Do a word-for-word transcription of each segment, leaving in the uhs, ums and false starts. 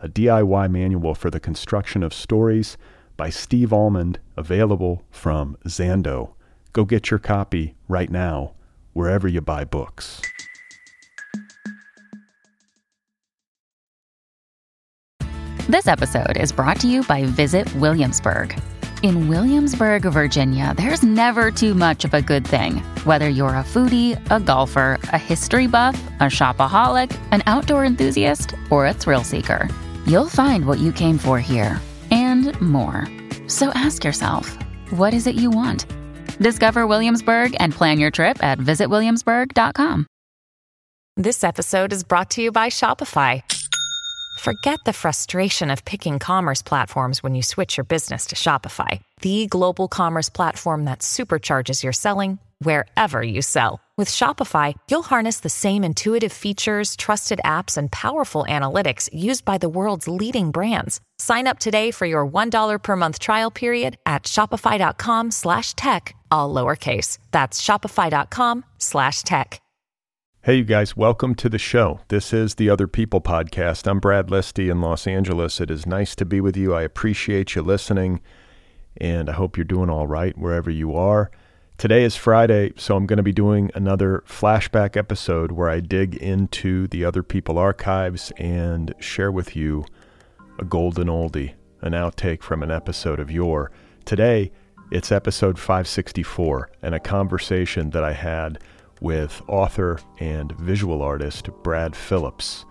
a D I Y manual for the construction of stories by Steve Almond, available from Zando. Go get your copy right now, wherever you buy books. This episode is brought to you by Visit Williamsburg. In Williamsburg, Virginia, there's never too much of a good thing. Whether you're a foodie, a golfer, a history buff, a shopaholic, an outdoor enthusiast, or a thrill seeker, you'll find what you came for here and more. So ask yourself, what is it you want? Discover Williamsburg and plan your trip at visit williamsburg dot com. This episode is brought to you by Shopify. Forget the frustration of picking commerce platforms when you switch your business to Shopify, the global commerce platform that supercharges your selling wherever you sell. With Shopify, you'll harness the same intuitive features, trusted apps, and powerful analytics used by the world's leading brands. Sign up today for your one dollar per month trial period at shopify dot com slash tech, all lowercase. That's shopify dot com slash tech. Hey, you guys, welcome to the show. This is the Other People Podcast. I'm Brad Listi in Los Angeles. It is nice to be with you. I appreciate you listening, and I hope you're doing all right wherever you are. Today is Friday, so I'm going to be doing another flashback episode where I dig into the Other People archives and share with you a golden oldie, an outtake from an episode of yore. Today, it's episode five sixty-four and a conversation that I had with author and visual artist Brad Phillips.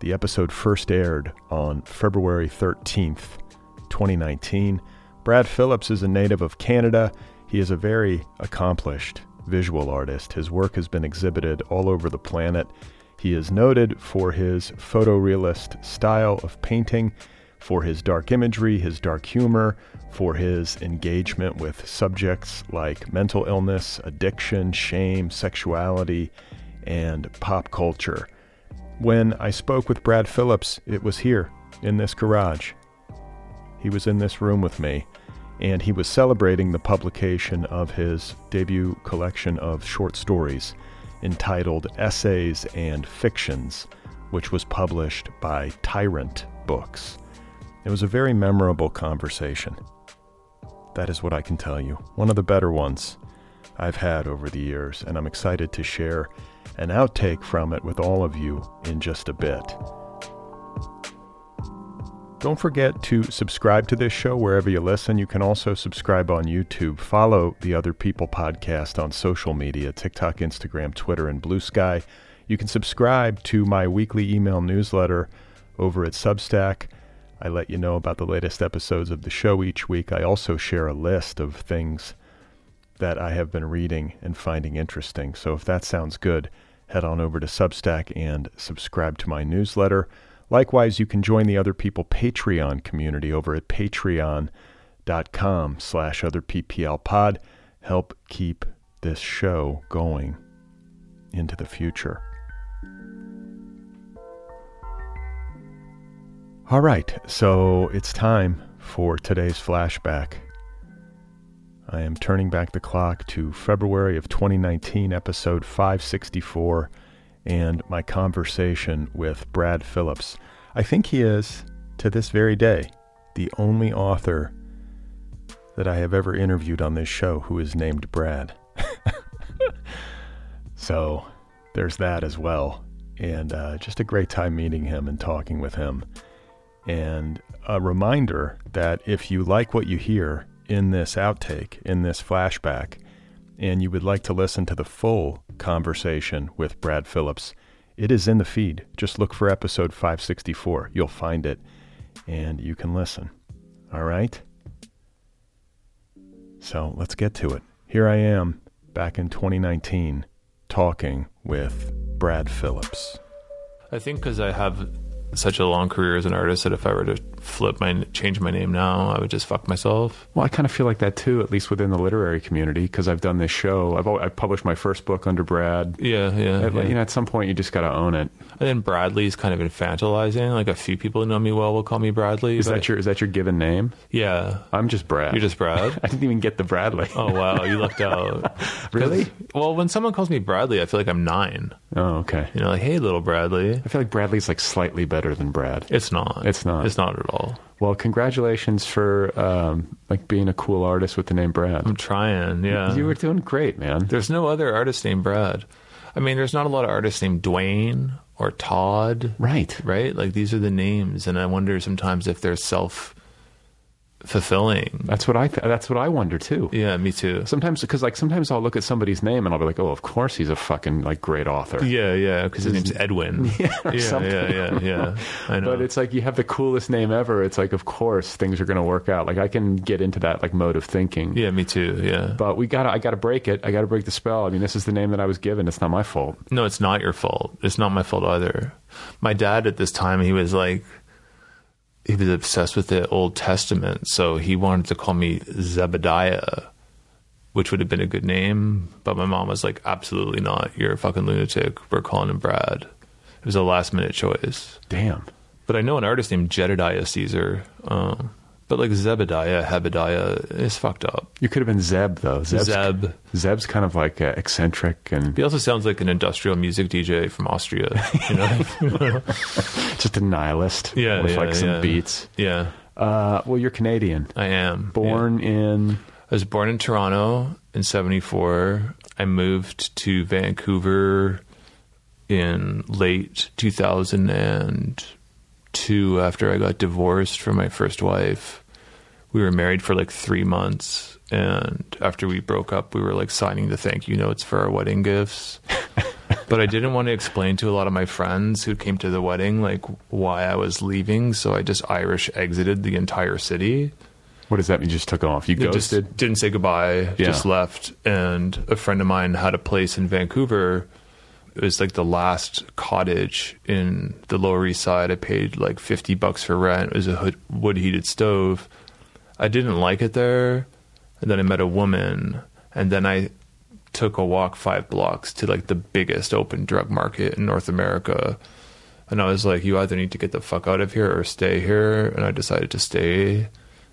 The episode first aired on February thirteenth, twenty nineteen. Brad Phillips is a native of Canada. He is a very accomplished visual artist. His work has been exhibited all over the planet. He is noted for his photorealist style of painting, for his dark imagery, his dark humor, for his engagement with subjects like mental illness, addiction, shame, sexuality, and pop culture. When I spoke with Brad Phillips, it was here in this garage. He was in this room with me, and he was celebrating the publication of his debut collection of short stories entitled Essays and Fictions, which was published by Tyrant Books. It was a very memorable conversation. That is what I can tell you. One of the better ones I've had over the years, and I'm excited to share an outtake from it with all of you in just a bit. Don't forget to subscribe to this show wherever you listen. You can also subscribe on YouTube. Follow the Other People Podcast on social media, TikTok, Instagram, Twitter, and Blue Sky. You can subscribe to my weekly email newsletter over at Substack. I let you know about the latest episodes of the show each week. I also share a list of things that I have been reading and finding interesting. So if that sounds good, head on over to Substack and subscribe to my newsletter. Likewise, you can join the Other People Patreon community over at patreon dot com slash other p p l pod. Help keep this show going into the future. All right, so it's time for today's flashback. I am turning back the clock to February of twenty nineteen, episode five sixty-four, and my conversation with Brad Phillips. I think he is, to this very day, the only author that I have ever interviewed on this show who is named Brad. So there's that as well. And uh, just a great time meeting him and talking with him. And a reminder that if you like what you hear in this outtake, in this flashback, and you would like to listen to the full conversation with Brad Phillips, it is in the feed. Just look for episode five sixty-four. You'll find it, and you can listen. All right? So let's get to it. Here I am, back in twenty nineteen, talking with Brad Phillips. I think because I have such a long career as an artist that if I were to flip my change my name now, I would just fuck myself. Well, I kind of feel like that too, at least within the literary community, because I've done this show. I've always, I published my first book under Brad. Yeah, yeah, at, yeah. You know, at some point you just got to own it. And then Bradley is kind of infantilizing. Like a few people who know me well will call me Bradley. Is that your is that your given name? Yeah, I'm just Brad. You're just Brad. I didn't even get the Bradley. Oh wow, you lucked out. Really? Well, when someone calls me Bradley, I feel like I'm nine. Oh okay. You know, like hey, little Bradley. I feel like Bradley's like slightly better than Brad. It's not. It's not. It's not at all. Well, congratulations for um, like being a cool artist with the name Brad. I'm trying. Yeah, you were doing great, man. There's no other artist named Brad. I mean, there's not a lot of artists named Dwayne or Todd. Right. Right. Like these are the names, and I wonder sometimes if they're self fulfilling. That's what I. Th- that's what I wonder too. Yeah, me too. Sometimes because like sometimes I'll look at somebody's name and I'll be like, oh, of course he's a fucking like great author. Yeah, yeah, because his name's Edwin. Yeah, or yeah, something. yeah, yeah, yeah. I know. But it's like you have the coolest name ever. It's like of course things are going to work out. Like I can get into that like mode of thinking. Yeah, me too. Yeah. But we got. I got to break it. I got to break the spell. I mean, this is the name that I was given. It's not my fault. No, it's not your fault. It's not my fault either. My dad at this time, he was like. He was obsessed with the Old Testament, so he wanted to call me Zebediah, which would have been a good name. But my mom was like, absolutely not. You're a fucking lunatic. We're calling him Brad. It was a last-minute choice. Damn. But I know an artist named Jedediah Caesar. Um, but like Zebediah, Hebediah, it's fucked up. You could have been Zeb, though. Zeb's, Zeb. Zeb's kind of like uh, eccentric. And he also sounds like an industrial music D J from Austria. You know? Just a nihilist yeah, with yeah, like some yeah. beats. Yeah. Uh, well, you're Canadian. I am. Born yeah. in... I was born in Toronto in seventy-four. I moved to Vancouver in late two thousand two after I got divorced from my first wife. We were married for like three months. And after we broke up, we were like signing the thank you notes for our wedding gifts. But I didn't want to explain to a lot of my friends who came to the wedding, like, why I was leaving. So I just Irish exited the entire city. What does that mean? You just took off? You ghosted? Just didn't say goodbye. Yeah. Just left. And a friend of mine had a place in Vancouver. It was like the last cottage in the Lower East Side. I paid like fifty bucks for rent. It was a wood-heated stove. I didn't like it there. And then I met a woman. And then I... took a walk five blocks to like the biggest open drug market in North America. And I was like, you either need to get the fuck out of here or stay here. And I decided to stay.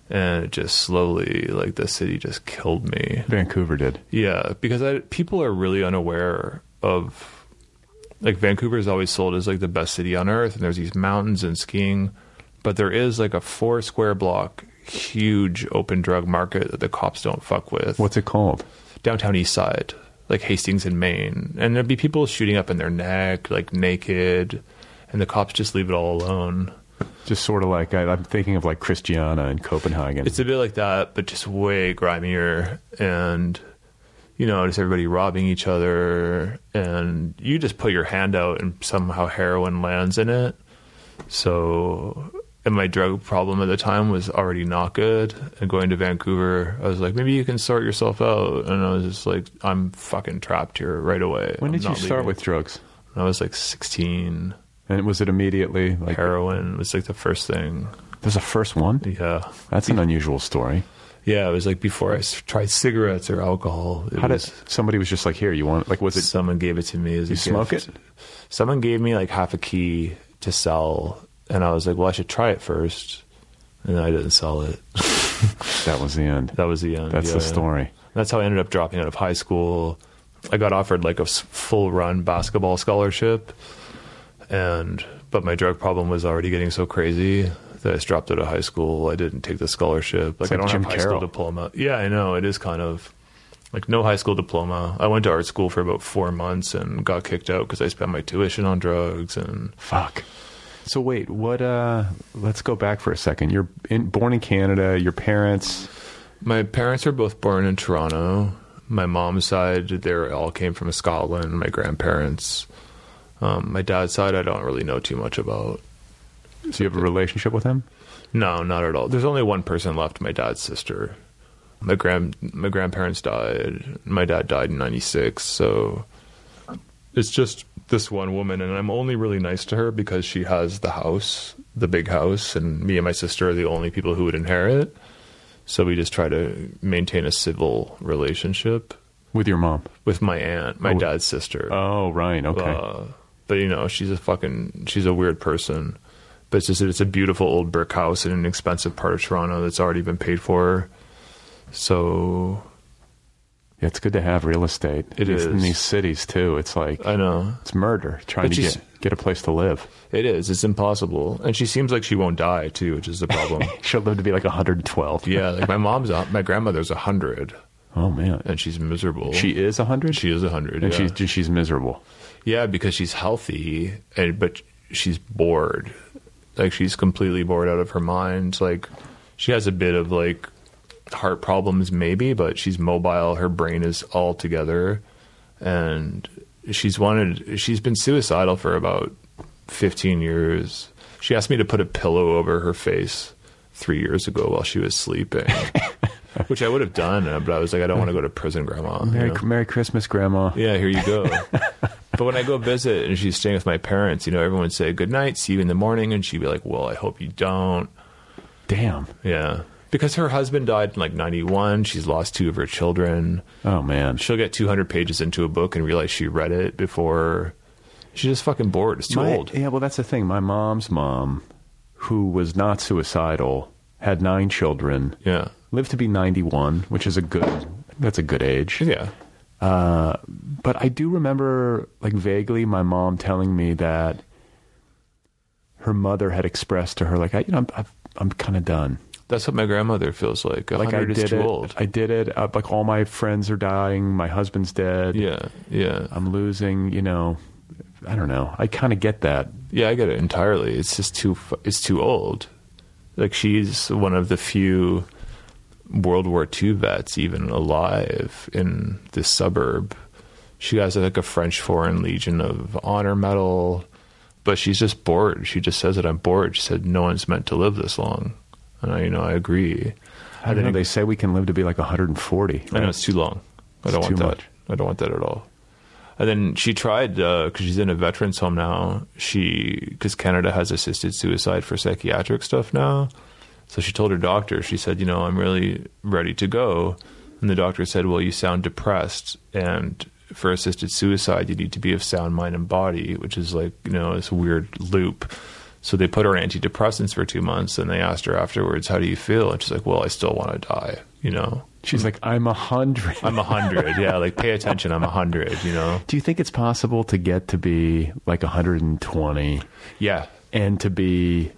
And it just slowly, like the city just killed me. Vancouver did. Yeah. Because I, people are really unaware of like Vancouver is always sold as like the best city on earth. And there's these mountains and skiing, but there is like a four square block, huge open drug market that the cops don't fuck with. What's it called? Downtown East Side, like Hastings in Maine. And there'd be people shooting up in their neck, like naked, and the cops just leave it all alone. Just sort of like, I, I'm thinking of like Christiana in Copenhagen. It's a bit like that, but just way grimier. And, you know, just everybody robbing each other. And you just put your hand out and somehow heroin lands in it. So... and my drug problem at the time was already not good. And going to Vancouver, I was like, maybe you can sort yourself out. And I was just like, I'm fucking trapped here right away. When did you start with drugs? I was like sixteen. And was it immediately? Like heroin was like the first thing. There's a first one? Yeah. That's an unusual story. Yeah, it was like before I tried cigarettes or alcohol. It How was, did somebody was just like, here, you want? Like, was it? Someone gave it to me as a gift. You smoke it? Someone gave me like half a key to sell. And I was like, well, I should try it first. And I didn't sell it. That was the end. That was the end. That's yeah. the story. That's how I ended up dropping out of high school. I got offered like a full run basketball scholarship. And, but my drug problem was already getting so crazy that I just dropped out of high school. I didn't take the scholarship. Like, like I don't Jim have a high Carroll. school diploma. Yeah, I know. It is kind of like no high school diploma. I went to art school for about four months and got kicked out because I spent my tuition on drugs and fuck. So wait, what, uh, let's go back for a second. You're in, born in Canada, your parents. My parents are both born in Toronto. My mom's side, they all came from Scotland. My grandparents, um, my dad's side, I don't really know too much about. So you have a relationship with him? No, not at all. There's only one person left, my dad's sister. My grand, my grandparents died. My dad died in ninety-six, so it's just this one woman, and I'm only really nice to her because she has the house, the big house, and me and my sister are the only people who would inherit. So we just try to maintain a civil relationship. With your mom? With my aunt, my oh. dad's sister. Oh, right, okay. Uh, but, you know, she's a fucking, she's a weird person. But it's just, it's a beautiful old brick house in an expensive part of Toronto that's already been paid for. So yeah, it's good to have real estate. It it's is in these cities too. It's like, I know, it's murder trying but to get get a place to live. It is. It's impossible. And she seems like she won't die too, which is the problem. She'll live to be like one hundred twelve. Yeah, like my mom's, my grandmother's one hundred. Oh man, and she's miserable. She is one hundred. She is one hundred, and yeah. she's she's miserable. Yeah, because she's healthy, and but she's bored. Like she's completely bored out of her mind. Like she has a bit of like heart problems maybe, but she's mobile, her brain is all together, and she's wanted she's been suicidal for about fifteen years. She asked me to put a pillow over her face three years ago while she was sleeping, which I would have done, but I was like, I don't want to go to prison, Grandma. Merry, you know? Merry Christmas, Grandma. Yeah, here you go. But when I go visit and she's staying with my parents, you know, everyone would say good night, see you in the morning, and she'd be like, well, I hope you don't. Damn. Yeah. Because her husband died in, like, ninety-one. She's lost two of her children. Oh, man. She'll get two hundred pages into a book and realize she read it before. She's just fucking bored. It's too my, old. Yeah, well, that's the thing. My mom's mom, who was not suicidal, had nine children. Yeah. Lived to be ninety-one, which is a good, that's a good age. Yeah. Uh, but I do remember, like, vaguely my mom telling me that her mother had expressed to her, like, I, you know, I'm, I've, I'm kind of done. That's what my grandmother feels like. Like I did is too it. Old. I did it. Uh, like all my friends are dying. My husband's dead. Yeah, yeah. I'm losing. You know, I don't know. I kind of get that. Yeah, I get it entirely. It's just too. It's too old. Like she's one of the few World War Two vets even alive in this suburb. She has like a French Foreign Legion of Honor medal, but she's just bored. She just says that I'm bored. She said no one's meant to live this long. And I, you know, I agree. I don't know. They say we can live to be like one hundred forty. Right? I know it's too long. I don't want that. I don't want that at all. And then she tried, because uh, she's in a veterans home now. She, because Canada has assisted suicide for psychiatric stuff now. So she told her doctor, she said, you know, I'm really ready to go. And the doctor said, well, you sound depressed. And for assisted suicide, you need to be of sound mind and body, which is like, you know, this weird loop. So they put her on antidepressants for two months, and they asked her afterwards, how do you feel? And she's like, well, I still want to die, you know? She's like, I'm a hundred. I'm a hundred, yeah. Like, pay attention, I'm a hundred, you know? Do you think it's possible to get to be, like, one hundred twenty? Yeah. And to be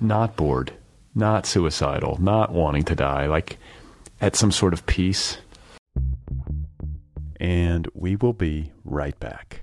not bored, not suicidal, not wanting to die, like, at some sort of peace? And we will be right back.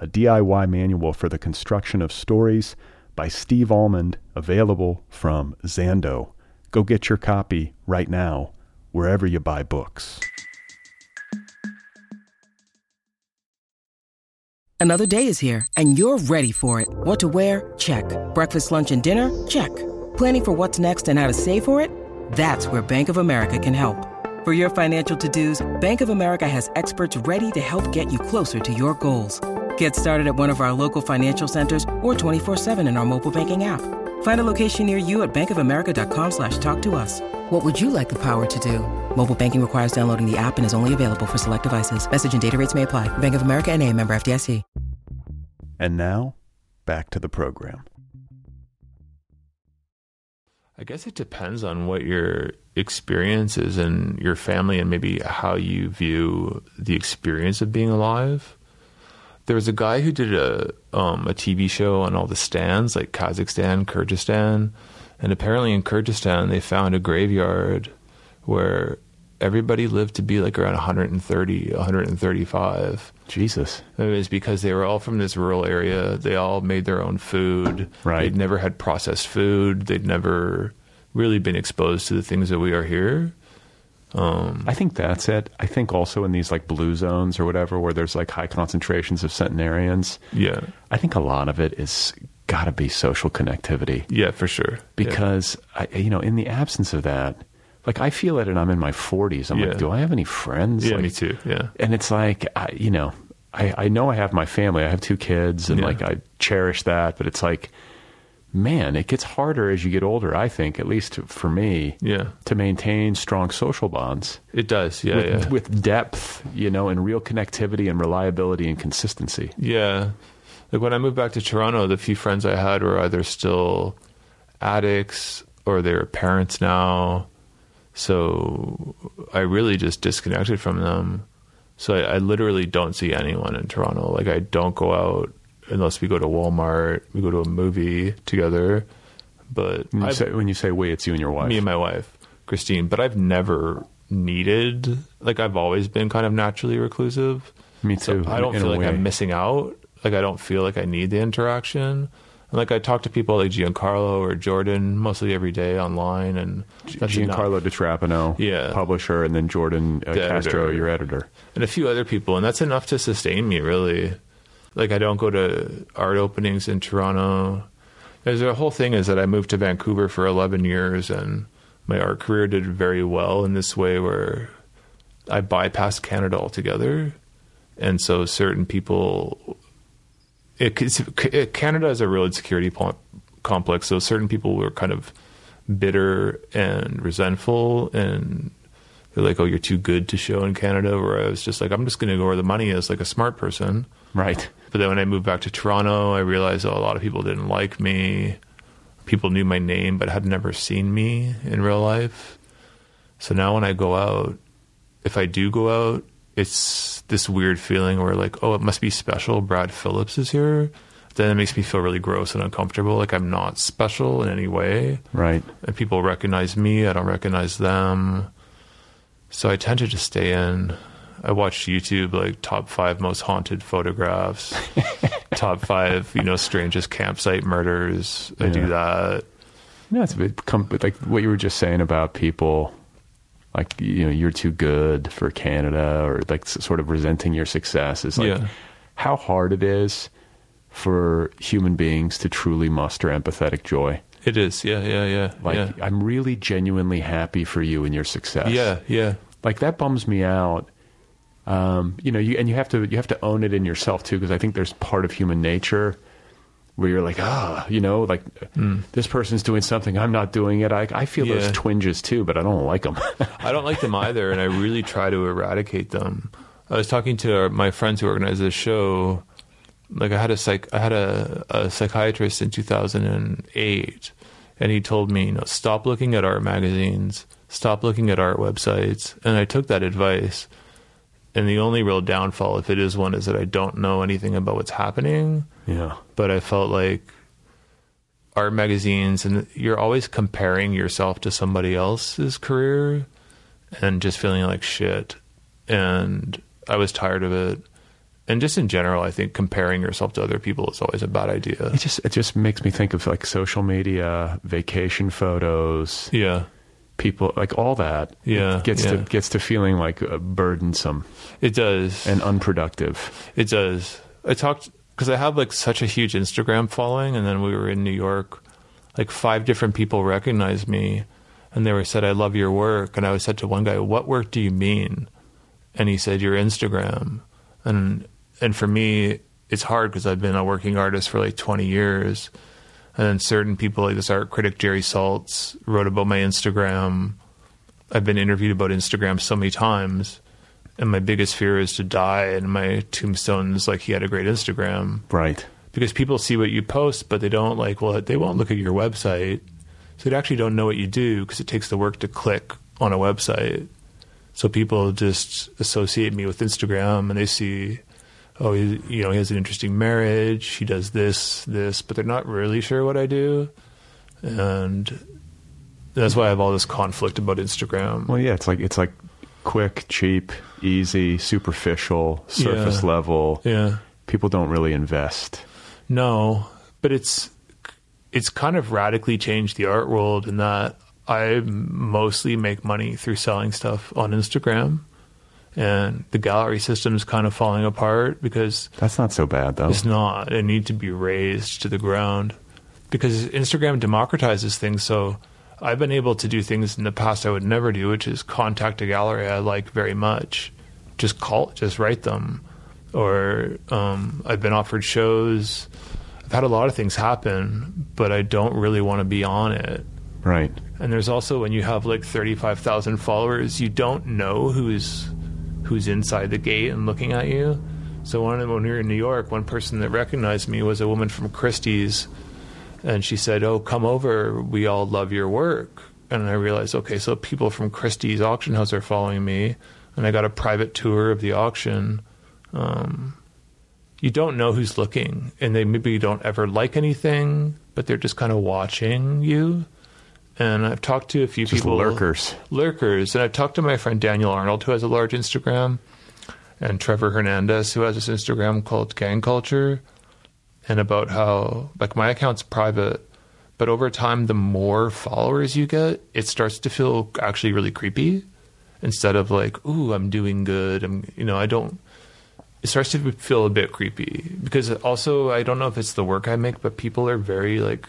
a D I Y manual for the construction of stories by Steve Almond, available from Zando. Go get your copy right now, wherever you buy books. Another day is here, and you're ready for it. What to wear? Check. Breakfast, lunch, and dinner? Check. Planning for what's next and how to save for it? That's where Bank of America can help. For your financial to-dos, Bank of America has experts ready to help get you closer to your goals. Get started at one of our local financial centers or twenty-four seven in our mobile banking app. Find a location near you at bankofamerica.com slash talk to us. What would you like the power to do? Mobile banking requires downloading the app and is only available for select devices. Message and data rates may apply. Bank of America N A, member F D I C. And now, back to the program. I guess it depends on what your experience is and your family and maybe how you view the experience of being alive. There was a guy who did a um, a T V show on all the stands, like Kazakhstan, Kyrgyzstan. And apparently in Kyrgyzstan, they found a graveyard where everybody lived to be like around one hundred thirty, one hundred thirty-five. Jesus. I mean, it's because they were all from this rural area. They all made their own food. Right. They'd never had processed food. They'd never really been exposed to the things that we are here. Um, I think that's it. I think also in these like blue zones or whatever, where there's like high concentrations of centenarians. Yeah. I think a lot of it is gotta be social connectivity. Yeah, for sure. Because yeah. I, you know, in the absence of that, like I feel it and I'm in my forties. I'm yeah. like, do I have any friends? Yeah, like, me too. Yeah. And it's like, I, you know, I, I know I have my family. I have two kids and yeah. like, I cherish that, but it's like, man, it gets harder as you get older, I think, at least for me, yeah. to maintain strong social bonds. It does, yeah with, yeah. with depth, you know, and real connectivity and reliability and consistency. Yeah. Like when I moved back to Toronto, the few friends I had were either still addicts or they're parents now. So I really just disconnected from them. So I, I literally don't see anyone in Toronto. Like I don't go out. Unless we go to Walmart, we go to a movie together. But when you, say, when you say we, it's you and your wife. Me and my wife, Christine. But I've never needed, like I've always been kind of naturally reclusive. Me too. So I don't in feel like way. I'm missing out. Like I don't feel like I need the interaction. And like I talk to people like Giancarlo or Jordan mostly every day online. And that's Giancarlo de Trapano, yeah. publisher, and then Jordan uh, the Castro, editor. Your editor. And a few other people. And that's enough to sustain me, really. Like, I don't go to art openings in Toronto. There's a whole thing is that I moved to Vancouver for eleven years, and my art career did very well in this way where I bypassed Canada altogether. And so certain people... It, it, Canada is a real insecurity complex, so certain people were kind of bitter and resentful, and they're like, oh, you're too good to show in Canada, where I was just like, I'm just going to go where the money is, like a smart person. Right. But then when I moved back to Toronto, I realized oh, a lot of people didn't like me. People knew my name, but had never seen me in real life. So now when I go out, if I do go out, it's this weird feeling where like, oh, it must be special. Brad Phillips is here. Then it makes me feel really gross and uncomfortable. Like I'm not special in any way. Right. And people recognize me. I don't recognize them. So I tend to just stay in. I watched YouTube, like, top five most haunted photographs, top five, you know, strangest campsite murders. I yeah. do that. No, it's a bit com- like what you were just saying about people, like, you know, you're too good for Canada or, like, sort of resenting your success. It's like yeah. how hard it is for human beings to truly muster empathetic joy. It is. Yeah, yeah, yeah. Like, yeah. I'm really genuinely happy for you and your success. Yeah, yeah. Like, that bums me out. Um, you know, you, and you have to, you have to own it in yourself too. Cause I think there's part of human nature where you're like, ah, oh, you know, like mm. this person's doing something. I'm not doing it. I, I feel yeah. those twinges too, but I don't like them. I don't like them either. And I really try to eradicate them. I was talking to our, my friends who organized this show. Like I had a psych, I had a, a psychiatrist in two thousand eight and he told me, you know, stop looking at art magazines, stop looking at art websites. And I took that advice. And the only real downfall, if it is one, is that I don't know anything about what's happening. Yeah. But I felt like art magazines, and you're always comparing yourself to somebody else's career and just feeling like shit. And I was tired of it. And just in general, I think comparing yourself to other people is always a bad idea. It just, it just makes me think of like social media, vacation photos. Yeah. People like all that yeah, gets yeah. to gets to feeling like uh, burdensome. It does. And unproductive. It does. I talked, because I have like such a huge Instagram following, and then we were in New York, like five different people recognized me and they were said, I love your work. And I was said to one guy, what work do you mean? And he said, your Instagram. And, and for me, it's hard because I've been a working artist for like twenty years. And then certain people, like this art critic, Jerry Saltz, wrote about my Instagram. I've been interviewed about Instagram so many times. And my biggest fear is to die. And my tombstone's like, he had a great Instagram. Right. Because people see what you post, but they don't like, well, they won't look at your website. So they actually don't know what you do because it takes the work to click on a website. So people just associate me with Instagram and they see, oh, he, you know, he has an interesting marriage. He does this, this, but they're not really sure what I do. And that's why I have all this conflict about Instagram. Well, yeah, it's like, it's like quick, cheap, easy, superficial, surface yeah. level. Yeah. People don't really invest. No, but it's, it's kind of radically changed the art world in that I mostly make money through selling stuff on Instagram. And the gallery system is kind of falling apart because... That's not so bad, though. It's not. It needs to be raised to the ground because Instagram democratizes things. So I've been able to do things in the past I would never do, which is contact a gallery I like very much. Just call, just write them. Or um, I've been offered shows. I've had a lot of things happen, but I don't really want to be on it. Right. And there's also when you have like thirty-five thousand followers, you don't know who's... who's inside the gate and looking at you. So one, when we were in New York, one person that recognized me was a woman from Christie's, and she said, oh, come over, we all love your work. And I realized, okay, so people from Christie's auction house are following me, and I got a private tour of the auction. Um, you don't know who's looking, and they maybe don't ever like anything, but they're just kind of watching you. And I've talked to a few Just people. lurkers. Lurkers. And I've talked to my friend Daniel Arnold, who has a large Instagram, and Trevor Hernandez, who has this Instagram called Gang Culture, and about how, like, my account's private, but over time, the more followers you get, it starts to feel actually really creepy instead of like, ooh, I'm doing good. I'm, you know, I don't, it starts to feel a bit creepy because also, I don't know if it's the work I make, but people are very like,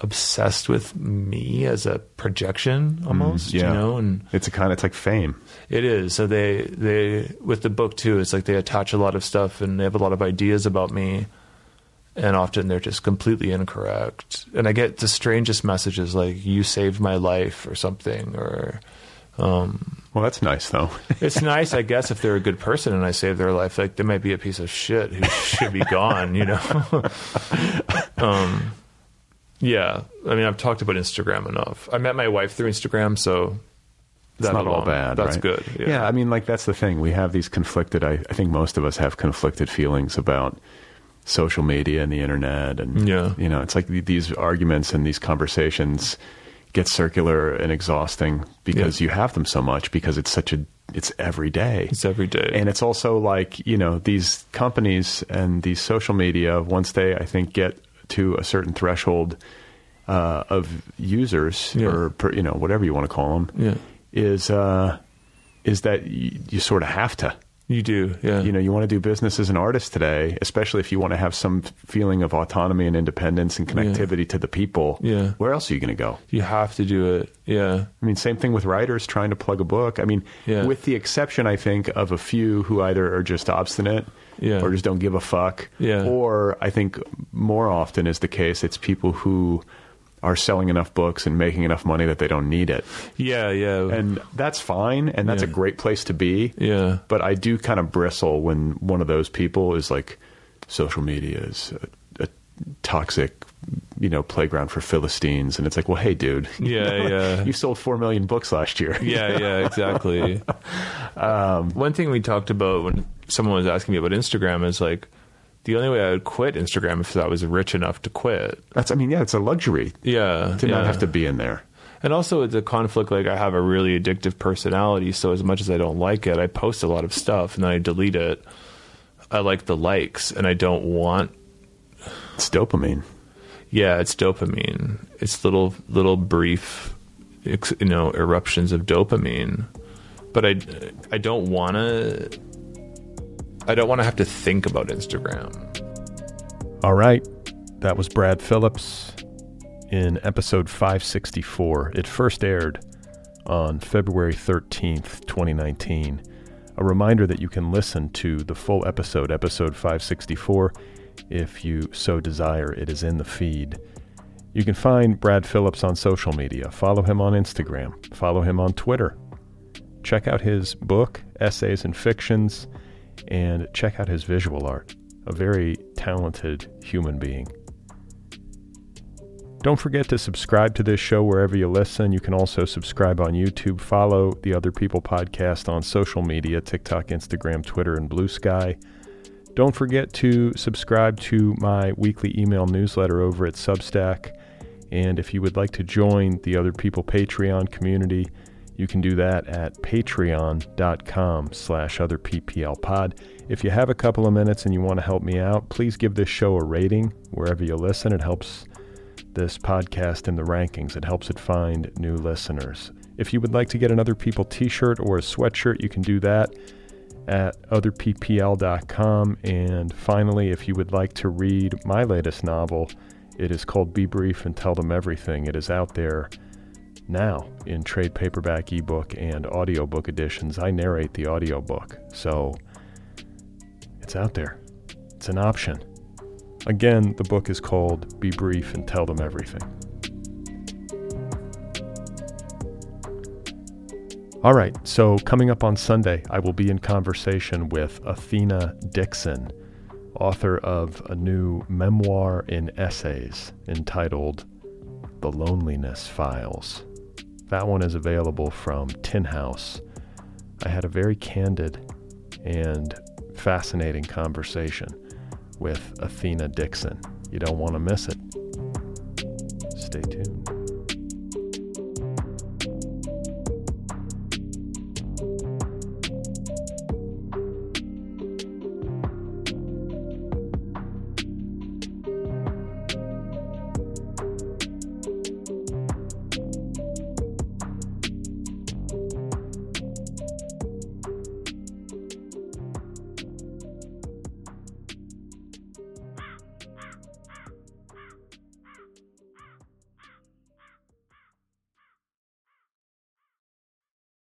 obsessed with me as a projection almost, mm, yeah. you know, and it's a kind of, it's like fame. It is. So they, they, with the book too, it's like they attach a lot of stuff and they have a lot of ideas about me and often they're just completely incorrect. And I get the strangest messages like you saved my life or something, or, um, well, that's nice though. It's nice, I guess, if they're a good person and I save their life, like they might be a piece of shit who should be gone, you know? um, Yeah. I mean, I've talked about Instagram enough. I met my wife through Instagram, so that's not all bad. That's right? Good. Yeah. yeah. I mean, like, that's the thing. We have these conflicted, I, I think most of us have conflicted feelings about social media and the internet. And, yeah. you know, it's like these arguments and these conversations get circular and exhausting because yeah. you have them so much because it's such a, it's every day. It's every day. And it's also like, you know, these companies and these social media, once they, I think, get to a certain threshold uh, of users yeah. or, per, you know, whatever you want to call them, yeah. is uh, is that you, you sort of have to. You do, yeah. You know, you want to do business as an artist today, especially if you want to have some feeling of autonomy and independence and connectivity yeah. to the people. Yeah. Where else are you going to go? You have to do it, yeah. I mean, same thing with writers trying to plug a book. I mean, yeah. with the exception, I think, of a few who either are just obstinate yeah. or just don't give a fuck. Yeah. Or I think more often is the case, it's people who are selling enough books and making enough money that they don't need it. Yeah, yeah. And that's fine, and that's yeah. a great place to be. Yeah. But I do kind of bristle when one of those people is like, social media is a, a toxic, you know, playground for Philistines. And it's like, well, hey, dude. Yeah, you know, yeah. you sold four million books last year. Yeah, yeah, exactly. um, One thing we talked about when someone was asking me about Instagram is like, the only way I would quit Instagram if I was rich enough to quit. That's, I mean, yeah, it's a luxury. Yeah. To yeah. not have to be in there. And also it's a conflict. Like I have a really addictive personality. So as much as I don't like it, I post a lot of stuff and then I delete it. I like the likes and I don't want. It's dopamine. Yeah. It's dopamine. It's little, little brief, you know, eruptions of dopamine, but I, I don't want to. I don't want to have to think about Instagram. All right. That was Brad Phillips in episode five sixty-four. It first aired on February thirteenth, twenty nineteen. A reminder that you can listen to the full episode, episode five sixty-four, if you so desire. It is in the feed. You can find Brad Phillips on social media. Follow him on Instagram. Follow him on Twitter. Check out his book, Essays and Fictions, and check out his visual art. A very talented human being. Don't forget to subscribe to this show wherever you listen. You can also subscribe on YouTube. Follow the Other People podcast on social media, TikTok, Instagram, Twitter, and Blue Sky. Don't forget to subscribe to my weekly email newsletter over at Substack. And if you would like to join the Other People Patreon community, you can do that at patreon.com slash otherpplpod. If you have a couple of minutes and you want to help me out, please give this show a rating wherever you listen. It helps this podcast in the rankings. It helps it find new listeners. If you would like to get an Other People t-shirt or a sweatshirt, you can do that at other p p l dot com. And finally, if you would like to read my latest novel, it is called Be Brief and Tell Them Everything. It is out there now in trade paperback, ebook, and audiobook editions. I narrate the audiobook, so it's out there. It's an option. Again, the book is called Be Brief and Tell Them Everything. All right, so coming up on Sunday, I will be in conversation with Athena Dixon, author of a new memoir in essays entitled The Loneliness Files. That one is available from Tin House. I had a very candid and fascinating conversation with Athena Dixon. You don't want to miss it. Stay tuned.